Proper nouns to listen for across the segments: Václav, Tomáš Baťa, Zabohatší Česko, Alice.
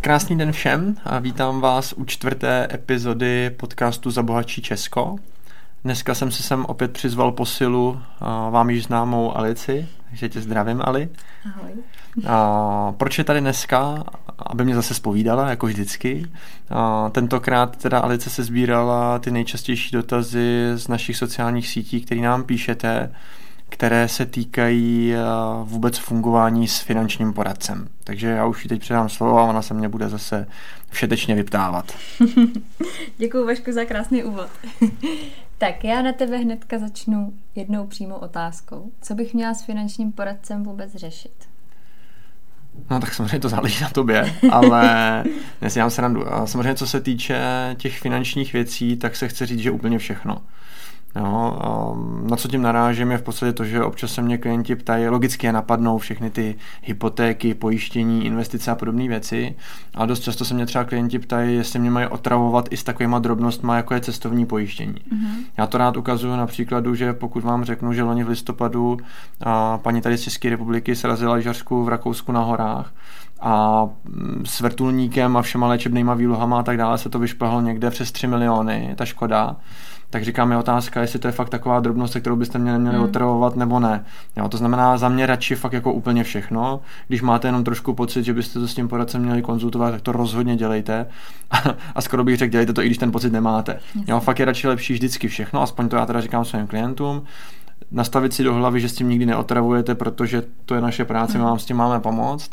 Krásný den všem a vítám vás u čtvrté epizody podcastu Zabohatší Česko. Dneska jsem se sem opět přizval posilu vám již známou Alici, takže tě zdravím, Ali. Ahoj. Proč je tady dneska? Aby mě zase zpovídala, jako vždycky. Tentokrát teda Alice se sbírala ty nejčastější dotazy z našich sociálních sítí, které nám píšete, které se týkají vůbec fungování s finančním poradcem. Takže já už ji teď předám slovo a ona se mě bude zase všetečně vyptávat. Děkuju, Vašku, za krásný úvod. Tak já na tebe hnedka začnu jednou přímou otázkou. Co bych měla s finančním poradcem vůbec řešit? No tak samozřejmě to záleží na tobě, ale dnes já se randu. A samozřejmě co se týče těch finančních věcí, tak se chce říct, že úplně všechno. Jo, na co tím narážím je v podstatě to, že občas se mě klienti ptají, logicky je napadnou všechny ty hypotéky, pojištění, investice a podobné věci. A dost často se mě třeba klienti ptají, jestli mě mají otravovat i s takovýma drobnostma, jako je cestovní pojištění. Mm-hmm. Já to rád ukazuju na příkladu, že pokud vám řeknu, že loni v listopadu paní tady z České republiky srazila lyžařku v Rakousku na horách a s vrtulníkem a všema léčebnýma výlohama a tak dále se to vyšplhlo někde přes 3 miliony, ta škoda. Tak říkám, je otázka, jestli to je fakt taková drobnost, se kterou byste mě neměli otravovat nebo ne. Jo, to znamená za mě radši fakt jako úplně všechno. Když máte jenom trošku pocit, že byste to s tím poradcem měli konzultovat, tak to rozhodně dělejte. A skoro bych řekl, dělejte to, i když ten pocit nemáte. Jo, fakt je radši lepší vždycky všechno, aspoň to já teda říkám svým klientům. Nastavit si do hlavy, že s tím nikdy neotravujete, protože to je naše práce, my vám s tím máme pomoct.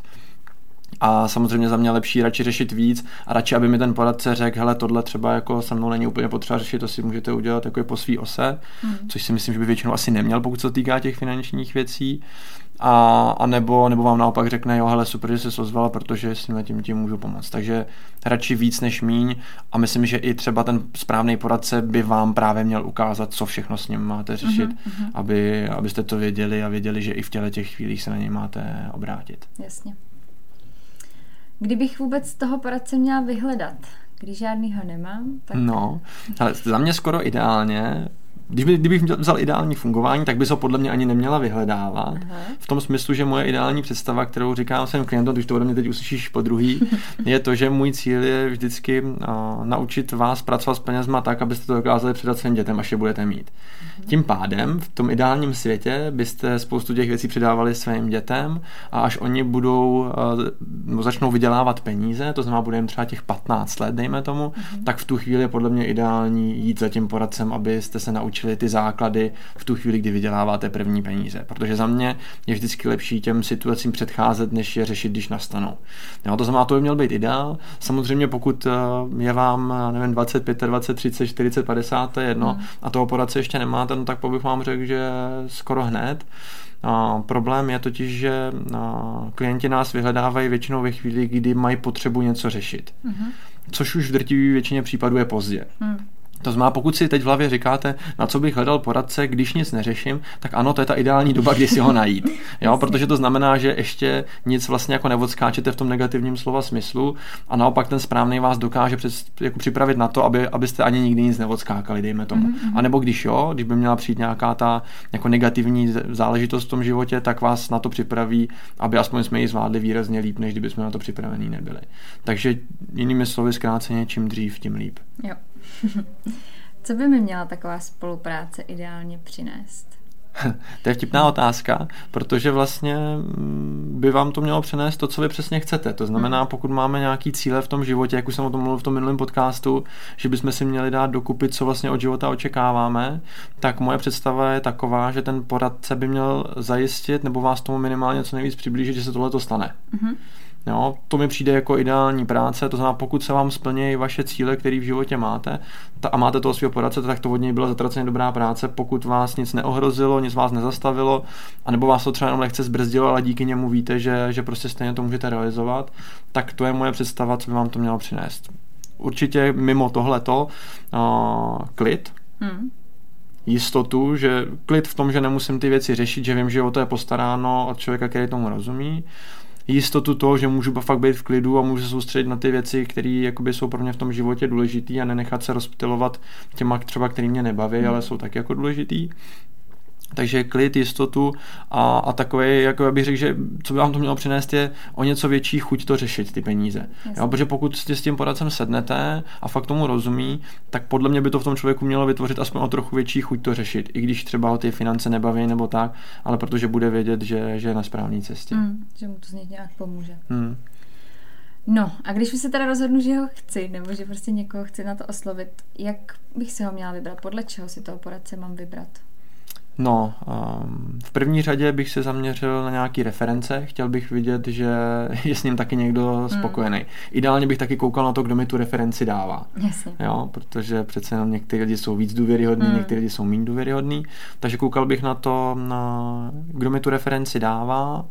A samozřejmě za mě lepší radši řešit víc a radši, aby mi ten poradce řekl, hele, tohle třeba jako se mnou není úplně potřeba řešit, to si můžete udělat jako je po svý ose, což si myslím, že by většinou asi neměl, pokud se týká těch finančních věcí. A nebo vám naopak řekne, jo, hele, super, že jsi se ozvala, protože s tím můžu pomoct. Takže radši víc než míň a myslím, že i třeba ten správný poradce by vám právě měl ukázat, co všechno s ním máte řešit, abyste to věděli a věděli, že i v těch chvílích se na něj máte obrátit. Jasně. Kdybych vůbec toho poradce měla vyhledat, když žádnýho nemám, tak... No, ale za mě skoro ideálně, kdybych vzal ideální fungování, tak bys ho podle mě ani neměla vyhledávat. Aha. V tom smyslu, že moje ideální představa, kterou říkám svým klientům, když to ode mě teď uslyšíš po druhý, je to, že můj cíl je vždycky naučit vás pracovat s penězma tak, abyste to dokázali předat svým dětem, až je budete mít. Aha. Tím pádem v tom ideálním světě byste spoustu těch věcí předávali svým dětem a až oni budou začnou vydělávat peníze, to znamená, bude jim třeba těch 15 let, dejme tomu, Aha. tak v tu chvíli je podle mě ideální jít za tím poradcem, abyste se naučili ty základy v tu chvíli, kdy vyděláváte první peníze. Protože za mě je vždycky lepší těm situacím předcházet, než je řešit, když nastanou. No, to znamená, to by měl být ideál. Samozřejmě pokud je vám, nevím, 25, 20, 30, 40, 50, jedno a toho poradce ještě nemáte, no tak bych vám řekl, že skoro hned. Problém je totiž, že klienti nás vyhledávají většinou ve chvíli, kdy mají potřebu něco řešit. Což už v drtivé většině případů je pozdě. To znamená, pokud si teď v hlavě říkáte, na co bych hledal poradce, když nic neřeším, tak ano, to je ta ideální doba, kdy si ho najít. Jo? Protože to znamená, že ještě nic vlastně jako neodskáčete v tom negativním slova smyslu a naopak ten správný vás dokáže připravit na to, abyste ani nikdy nic neodskákali, dejme tomu. A nebo když by měla přijít nějaká ta jako negativní záležitost v tom životě, tak vás na to připraví, aby aspoň jsme ji zvládli výrazně líp, než kdyby jsme na to připravení nebyli. Takže jinými slovy zkráceně, čím dřív, tím líp. Jo. Co by mi měla taková spolupráce ideálně přinést? To je vtipná otázka, protože vlastně by vám to mělo přinést to, co vy přesně chcete. To znamená, pokud máme nějaký cíle v tom životě, jak už jsem o tom mluvil v tom minulém podcastu, že bychom si měli dát dokupy, co vlastně od života očekáváme, tak moje představa je taková, že ten poradce by měl zajistit nebo vás tomu minimálně co nejvíc přiblížit, že se tohle to stane. Jo, to mi přijde jako ideální práce, to znamená, pokud se vám splnějí vaše cíle, které v životě máte a máte toho svého poradce, tak to od něj byla zatraceně dobrá práce, pokud vás nic neohrozilo, nic vás nezastavilo, anebo vás to třeba jenom lehce zbrzdilo, ale díky němu víte, že prostě stejně to můžete realizovat, tak to je moje představa, co by vám to mělo přinést. Určitě mimo tohleto klid, jistotu, že klid v tom, že nemusím ty věci řešit, že vím, že o to je postaráno od člověka, který tomu rozumí, jistotu toho, že můžu fakt být v klidu a můžu soustředit na ty věci, které jsou pro mě v tom životě důležitý a nenechat se rozptylovat těma třeba, který mě nebaví, ale jsou taky jako důležitý. Takže klid, jistotu a takové, jako já bych řekl, že co by vám to mělo přinést, je o něco větší chuť to řešit, ty peníze. Jo, protože pokud si s tím poradcem sednete a fakt tomu rozumí, tak podle mě by to v tom člověku mělo vytvořit aspoň o trochu větší chuť to řešit, i když třeba ho ty finance nebaví nebo tak, ale protože bude vědět, že je na správné cestě. Že mu to z nich nějak pomůže. No a když už se teda rozhodnu, že ho chci, nebo že prostě někoho chci na to oslovit, jak bych si ho měla vybrat? Podle čeho si toho poradce mám vybrat? No, v první řadě bych se zaměřil na nějaký reference, chtěl bych vidět, že je s ním taky někdo spokojený. Ideálně bych taky koukal na to, kdo mi tu referenci dává. Jo, protože přece jenom někteří lidi jsou víc důvěryhodní, někteří lidi jsou méně důvěryhodní, takže koukal bych na to, kdo mi tu referenci dává,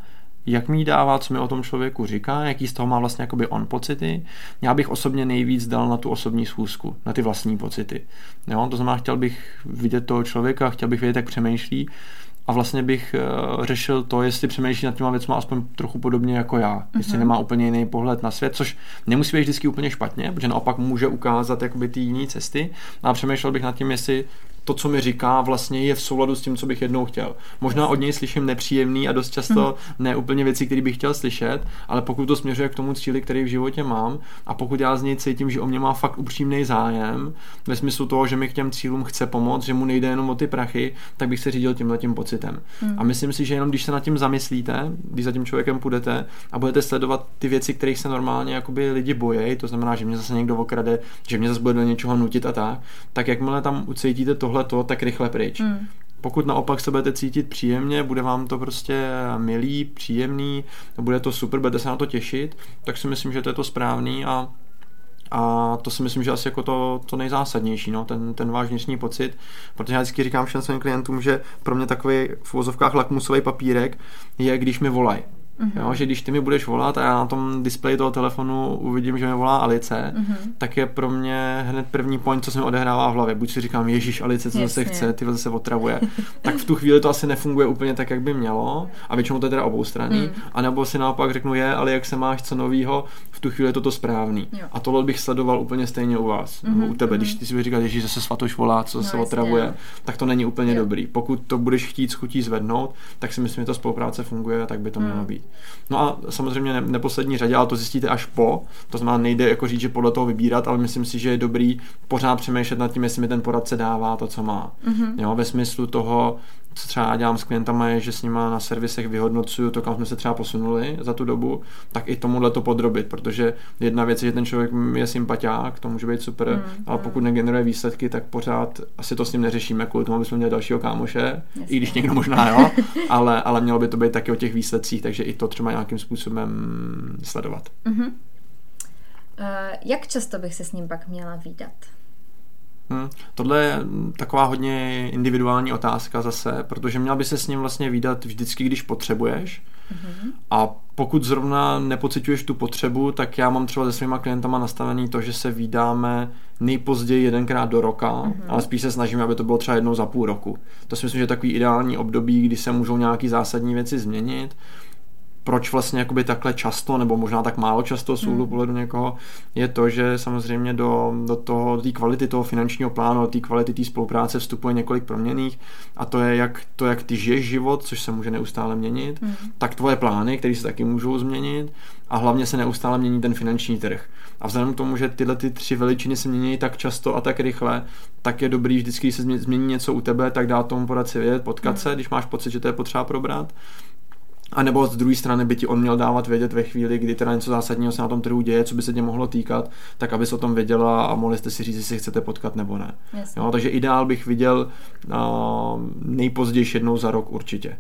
jak mi dává, co mi o tom člověku říká, jaký z toho má vlastně jakoby on pocity. Já bych osobně nejvíc dal na tu osobní schůzku, na ty vlastní pocity. Jo? To znamená, chtěl bych vidět toho člověka, chtěl bych vědět, jak přemýšlí a vlastně bych řešil to, jestli přemýšlí nad těma věcma aspoň trochu podobně jako já, jestli nemá úplně jiný pohled na svět, což nemusí být vždycky úplně špatně, protože naopak může ukázat jakoby ty jiné cesty. A přemýšlel bych nad tím, jestli to, co mi říká, vlastně je v souladu s tím, co bych jednou chtěl. Možná od něj slyším nepříjemný a dost často ne úplně věci, které bych chtěl slyšet, ale pokud to směřuje k tomu cíli, který v životě mám, a pokud já z něj cítím, že o mě má fakt upřímný zájem, ve smyslu toho, že mi k těm cílům chce pomoct, že mu nejde jenom o ty prachy, tak bych se řídil tímhletím pocitem. A myslím si, že jenom když se nad tím zamyslíte, když za tím člověkem půjdete a budete sledovat ty věci, kterých se normálně jakoby lidi bojí, to znamená, že mě zase někdo okrade, že mě zase bude do něčeho nutit a tak, tak jakmile tam ucítíte to, tak rychle pryč. Pokud naopak se budete cítit příjemně, bude vám to prostě milý, příjemný, bude to super, budete se na to těšit, tak si myslím, že to je to správný a to si myslím, že asi jako to nejzásadnější, no, ten váš vnitřní pocit, protože já vždycky říkám všem svým klientům, že pro mě takový v uvozovkách lakmusový papírek je, když mi volají. Jo, že když ty mi budeš volat a já na tom displeji toho telefonu uvidím, že mi volá Alice, tak je pro mě hned první point, co se mi odehrává v hlavě. Buď si říkám, Ježíš, Alice, co zase chce, ty zase otravuje. Tak v tu chvíli to asi nefunguje úplně tak, jak by mělo, a většinou to je teda oboustranný. A nebo si naopak řeknu, ale jak se máš, co novýho, v tu chvíli je to správný. Jo. A tohle bych sledoval úplně stejně u vás, nebo u tebe. Když ty si budeš říkat, Ježíš, zase Svatoš volá, co zase otravuje, tak to není úplně dobrý. Pokud to budeš chtít s chutí zvednout, tak si myslím, že ta spolupráce funguje a tak by to mělo být. No a samozřejmě neposlední řadě, ale to zjistíte až po, to znamená, nejde jako říct, že podle toho vybírat, ale myslím si, že je dobrý pořád přemýšlet nad tím, jestli mi ten poradce dává to, co má. Jo, ve smyslu toho, co třeba já dělám s klientama, je, že s nima na servisech vyhodnocuju to, kam jsme se třeba posunuli za tu dobu, tak i tomuhle to podrobit, protože jedna věc je, že ten člověk je sympatiák, to může být super, ale pokud negeneruje výsledky, tak pořád asi to s ním neřešíme, kvůli tomu bychom měli dalšího kámoše, i když někdo možná jo, ale mělo by to být taky o těch výsledcích, takže i to třeba nějakým způsobem sledovat. Jak často bych se s ním pak měla vídat? Tohle je taková hodně individuální otázka zase, protože měl by se s ním vlastně vídat vždycky, když potřebuješ. A pokud zrovna nepociťuješ tu potřebu, tak já mám třeba se svýma klientama nastavený to, že se vídáme nejpozději 1krát do roka, ale spíš se snažíme, aby to bylo třeba jednou za půl roku. To si myslím, že je takový ideální období, kdy se můžou nějaký zásadní věci změnit. Proč vlastně jakoby takhle často, nebo možná tak málo často z úhlu pohledu někoho, je to, že samozřejmě do té kvality toho finančního plánu, do té kvality té spolupráce vstupuje několik proměnných, a to je jak ty žiješ život, což se může neustále měnit, tak tvoje plány, které se taky můžou změnit, a hlavně se neustále mění ten finanční trh. A vzhledem k tomu, že tyhle ty tři veličiny se mění tak často a tak rychle, tak je dobrý vždycky, když se změní něco u tebe, tak dát tomu poradci vědět, potkat se, když máš pocit, že to je potřeba probrat. A nebo z druhé strany by ti on měl dávat vědět ve chvíli, kdy teda něco zásadního se na tom trhu děje, co by se tě mohlo týkat, tak aby se o tom věděla a mohli jste si říct, jestli chcete potkat nebo ne. Jo, takže ideál bych viděl nejpozději jednou za rok určitě.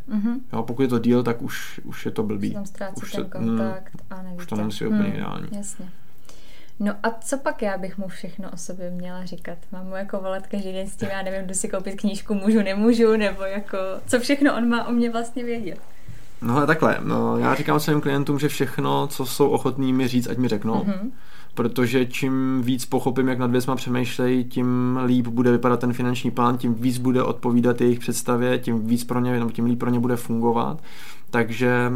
Jo, pokud je to díl, tak už je to blbý. Už ten kontakt a nevíte. Už to nemusí úplně ideální. No a co pak já bych mu všechno o sobě měla říkat? Mám mu jako volat každý den s tím, já nevím, jdu si koupit knížku, můžu, nemůžu, nebo jako co všechno on má o mě vlastně vědět? No takhle, já říkám svým klientům, že všechno, co jsou ochotní mi říct, ať mi řeknou, protože čím víc pochopím, jak nad věcma přemýšlejí, tím líp bude vypadat ten finanční plán, tím víc bude odpovídat jejich představě, tím líp pro ně bude fungovat. Takže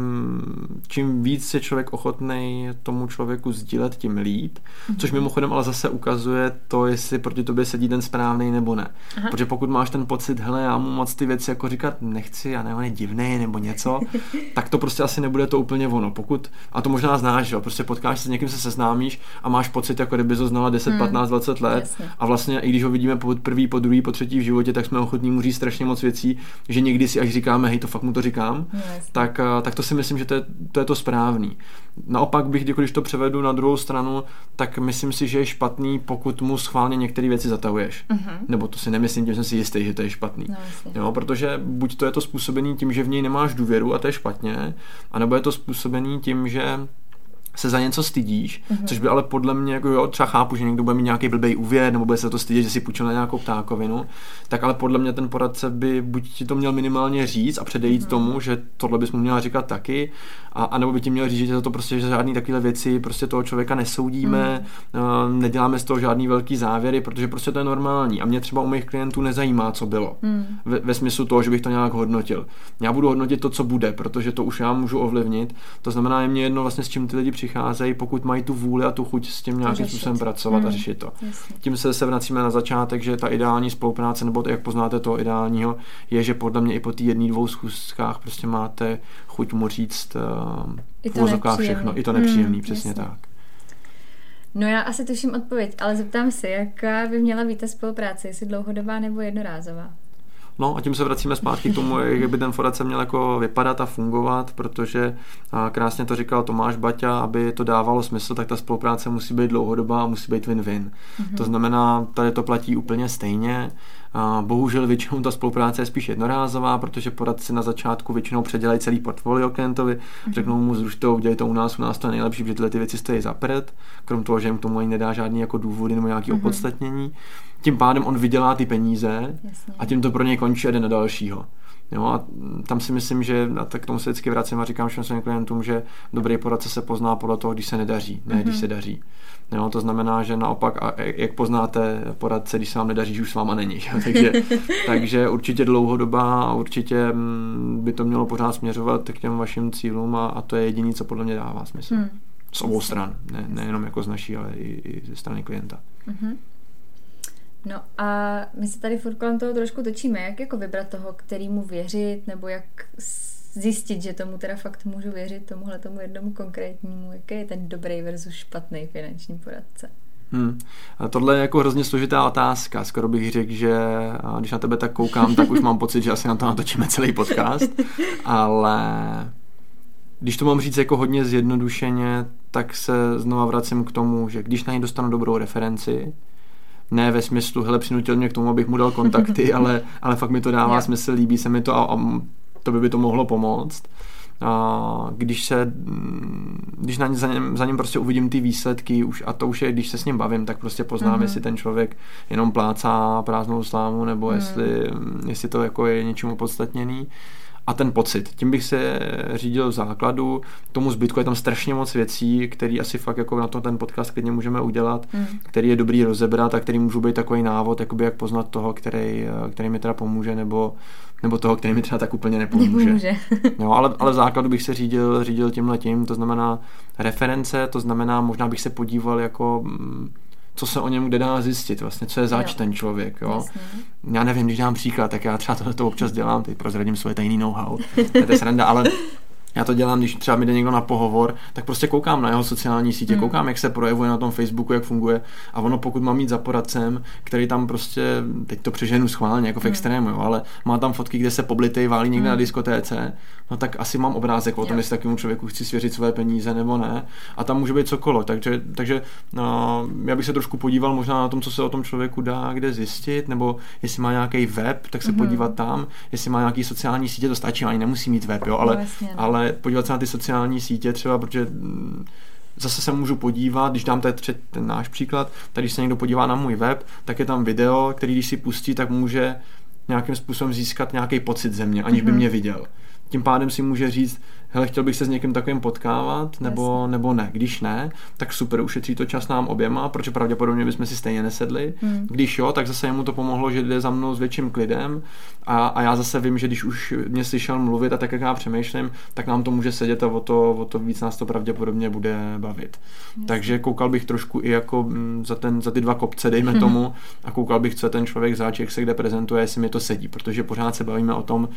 čím víc je člověk ochotný tomu člověku sdílet, tím líp. Což mimochodem ale zase ukazuje to, jestli proti tobě sedí ten správný nebo ne. Aha. Protože pokud máš ten pocit, hele, já mu moc ty věci jako říkat nechci, já ne, on je divný nebo něco, tak to prostě asi nebude to úplně ono. Pokud, a to možná znáš, jo, prostě potkáš se s někým, se seznámíš a máš pocit, jako kdyby to znala 10, 15, 20 let. Jasně. A vlastně i když ho vidíme po první, po druhý, po třetí v životě, tak jsme ochotní mu říct strašně moc věcí, že někdy si až říkáme, hej, to fakt mu to říkám. Tak to si myslím, že to je to správný. Naopak bych, když to převedu na druhou stranu, tak myslím si, že je špatný, pokud mu schválně některé věci zatahuješ. Mm-hmm. Nebo to si nemyslím, tím jsem si jistý, že to je špatný. No, jo, protože buď to je to způsobený tím, že v něj nemáš důvěru a to je špatně, anebo je to způsobený tím, že se za něco stydíš, což by ale podle mě, jako jo, třeba chápu, že někdo bude mít nějaký blbej úvěr, nebo bude se to stydět, že si půjčil na nějakou ptákovinu, tak ale podle mě ten poradce by buď ti to měl minimálně říct a předejít tomu, že tohle bys mu měla říkat taky, a nebo by ti měl říct, že za to prostě, že žádný takové věci prostě toho člověka nesoudíme, neděláme z toho žádný velký závěry, protože prostě to je normální. A mě třeba u mých klientů nezajímá, co bylo. Ve smyslu toho, že bych to nějak hodnotil. Já budu hodnotit to, co bude, protože to už já můžu ovlivnit. To znamená, je mě jedno vlastně, s čím ty lidi přicházejí, pokud mají tu vůli a tu chuť s tím nějakým způsobem pracovat a řešit to. Jasně. Tím se vracíme na začátek, že ta ideální spolupráce, nebo to, jak poznáte toho ideálního, je, že podle mě i po té jedné, dvou schůzkách prostě máte chuť mu říct v úvozovkách všechno. I to nepříjemný, přesně jasně. Tak. No já asi tuším odpověď, ale zeptám se, jaká by měla být ta spolupráce, jestli dlouhodobá nebo jednorázová? No a tím se vracíme zpátky k tomu, jak by ten poradce měl jako vypadat a fungovat, protože krásně to říkal Tomáš Baťa, aby to dávalo smysl, tak ta spolupráce musí být dlouhodobá a musí být win-win. To znamená, tady to platí úplně stejně. Bohužel většinou ta spolupráce je spíš jednorázová, protože poradci na začátku většinou předělají celý portfolio klientovi, řeknou mu zruš to, udělej to u nás to je nejlepší, protože tyhle ty věci stojí za prd, krom toho, že jim k tomu ani nedá žádný jako důvody nebo nějaký opodstatnění. Tím pádem on vydělá ty peníze a tím to pro něj končí a jde na dalšího. Jo, a tam si myslím, že a tak k tomu se vždycky vracím a říkám všem svým klientům, že dobrý poradce se pozná podle toho, když se nedaří, ne když se daří. Jo, to znamená, že naopak, a jak poznáte poradce, když se vám nedaří, že už s váma není. Takže určitě dlouhodobá a určitě by to mělo pořád směřovat k těm vašim cílům a to je jediné, co podle mě dává smysl. Z obou stran, nejenom jako z naší, ale i ze strany klienta. No a my se tady furt kolem toho trošku točíme, jak jako vybrat toho, kterýmu věřit, nebo jak zjistit, že tomu teda fakt můžu věřit, tomuhle tomu jednomu konkrétnímu, jaký je ten dobrý versus špatný finanční poradce. A tohle je jako hrozně složitá otázka. Skoro bych řekl, že když na tebe tak koukám, tak už mám pocit, že asi na to natočíme celý podcast, ale když to mám říct jako hodně zjednodušeně, tak se znova vracím k tomu, že když na něj dostanu dobrou referenci, ne ve smyslu, hele, přinutil mě k tomu, abych mu dal kontakty, ale fakt mi to dává smysl, líbí se mi to a to by to mohlo pomoct. A když za ním prostě uvidím ty výsledky už, a to už je, když se s ním bavím, tak prostě poznám, jestli ten člověk jenom plácá prázdnou slámu, nebo jestli to jako je něčím opodstatněný. A ten pocit. Tím bych se řídil v základu. Tomu zbytku je tam strašně moc věcí, které asi fakt jako na to ten podcast klidně můžeme udělat, který je dobrý rozebrat a který můžou být takový návod, jakoby jak poznat toho, který mi teda pomůže, nebo toho, který mi třeba tak úplně nepomůže. No, ale v základu bych se řídil tímhletím, to znamená reference, to znamená možná bych se podíval jako co se o něm kde dá zjistit, vlastně, co je zač ten člověk. Jo? Já nevím, když dám příklad, tak já třeba to občas dělám, teď prozradím svoje tajný know-how, to je sranda, ale já to dělám, když třeba mi jde někdo na pohovor, tak prostě koukám na jeho sociální sítě, koukám, jak se projevuje na tom Facebooku, jak funguje a ono pokud mám mít za poradcem, který tam prostě, teď to přeženu schválně, jako v extrému, jo, ale má tam fotky, kde se poblitej, válí někde na diskotéce, no tak asi mám obrázek o tom, jestli takovému člověku chci svěřit své peníze nebo ne a tam může být cokoliv, takže no, já bych se trošku podíval možná na tom, co se o tom člověku dá kde zjistit, nebo jestli má nějaký web, tak se podívat tam, jestli má nějaký sociální sítě, to stačí, ani nemusí mít web, jo, ale podívat se na ty sociální sítě třeba, protože zase se můžu podívat, když dám ten náš příklad, tak když se někdo podívá na můj web, tak je tam video, který když si pustí, tak může nějakým způsobem získat nějaký pocit ze mě, aniž by mě viděl. Tím pádem si může říct, hele, chtěl bych se s někým takovým potkávat, nebo ne. Když ne, tak super, ušetří to čas nám oběma, protože pravděpodobně bychom si stejně nesedli. Hmm. Když jo, tak zase jemu to pomohlo, že jde za mnou s větším klidem a já zase vím, že když už mě slyšel mluvit a tak, jak já přemýšlím, tak nám to může sedět a o to víc nás to pravděpodobně bude bavit. Jasně. Takže koukal bych trošku i jako za ty dva kopce, dejme tomu, a koukal bych, co ten člověk zač, jak se kde prezentuje, jestli mi to sedí, protože pořád se bavíme o tom,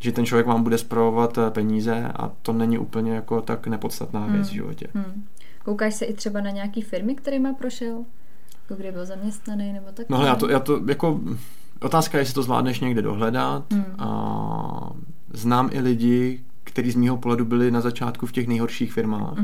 že ten člověk vám bude spravovat peníze a to není úplně jako tak nepodstatná věc v životě. Koukáš se i třeba na nějaký firmy, kterýma prošel? Jako kde byl zaměstnaný nebo tak? No já to jako otázka, jestli to zvládneš někde dohledat. A znám i lidi, který z mýho pohledu byli na začátku v těch nejhorších firmách.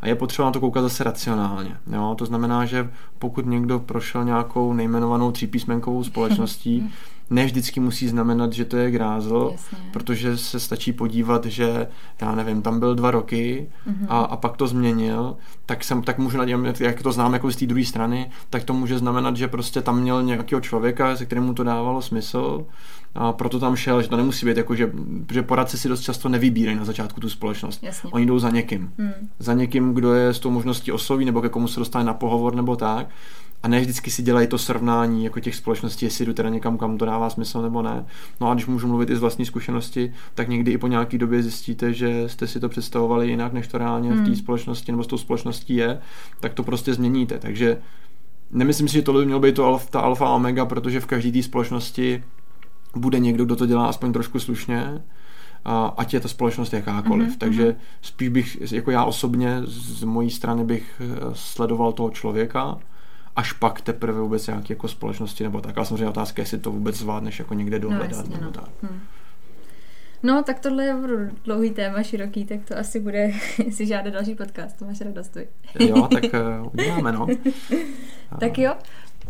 A je potřeba na to koukat zase racionálně. Jo? To znamená, že pokud někdo prošel nějakou nejmenovanou třípísmenkovou společností, ne vždycky musí znamenat, že to je grázl, protože se stačí podívat, že já nevím, tam byl 2 roky a pak to změnil, tak můžu nadělat, jak to znám jako z té druhé strany, tak to může znamenat, že prostě tam měl nějakého člověka, se kterému to dávalo smysl a proto tam šel, že to nemusí být jako, že poradci si dost často nevybírají na začátku tu společnost. Jasně. Oni jdou za někým. Za někým, kdo je s tou možností osloví nebo ke komu se dostane na pohovor nebo tak. A ne vždycky si dělají to srovnání jako těch společností, jestli jdu teda někam, kam to dává smysl nebo ne. No a když můžu mluvit i z vlastní zkušenosti, tak někdy i po nějaký době zjistíte, že jste si to představovali jinak, než to reálně v té společnosti nebo s tou společností je, tak to prostě změníte. Takže nemyslím si, že tohle by mělo být ta alfa a omega, protože v každé té společnosti bude někdo, kdo to dělá aspoň trošku slušně, ať je ta společnost jakákoliv. Takže spíš bych, jako já osobně, z mojí strany bych sledoval toho člověka, až pak teprve vůbec nějaké jako společnosti nebo tak. Ale samozřejmě otázka, jestli to vůbec zvládneš jako někde dohledat. No, jasně, nebo tak. No, tak tohle je dlouhý téma, široký, tak to asi bude si žádat další podcast. To máš radost, vy. Jo, tak uděláme, no. Tak jo.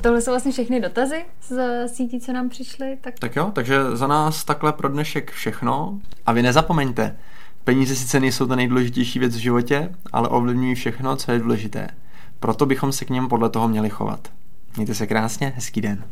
Tohle jsou vlastně všechny dotazy z sítí, co nám přišly. Tak jo, takže za nás takhle pro dnešek všechno. A vy nezapomeňte, peníze sice nejsou ta nejdůležitější věc v životě, ale ovlivňují všechno, co je důležité. Proto bychom se k něm podle toho měli chovat. Mějte se krásně, hezký den.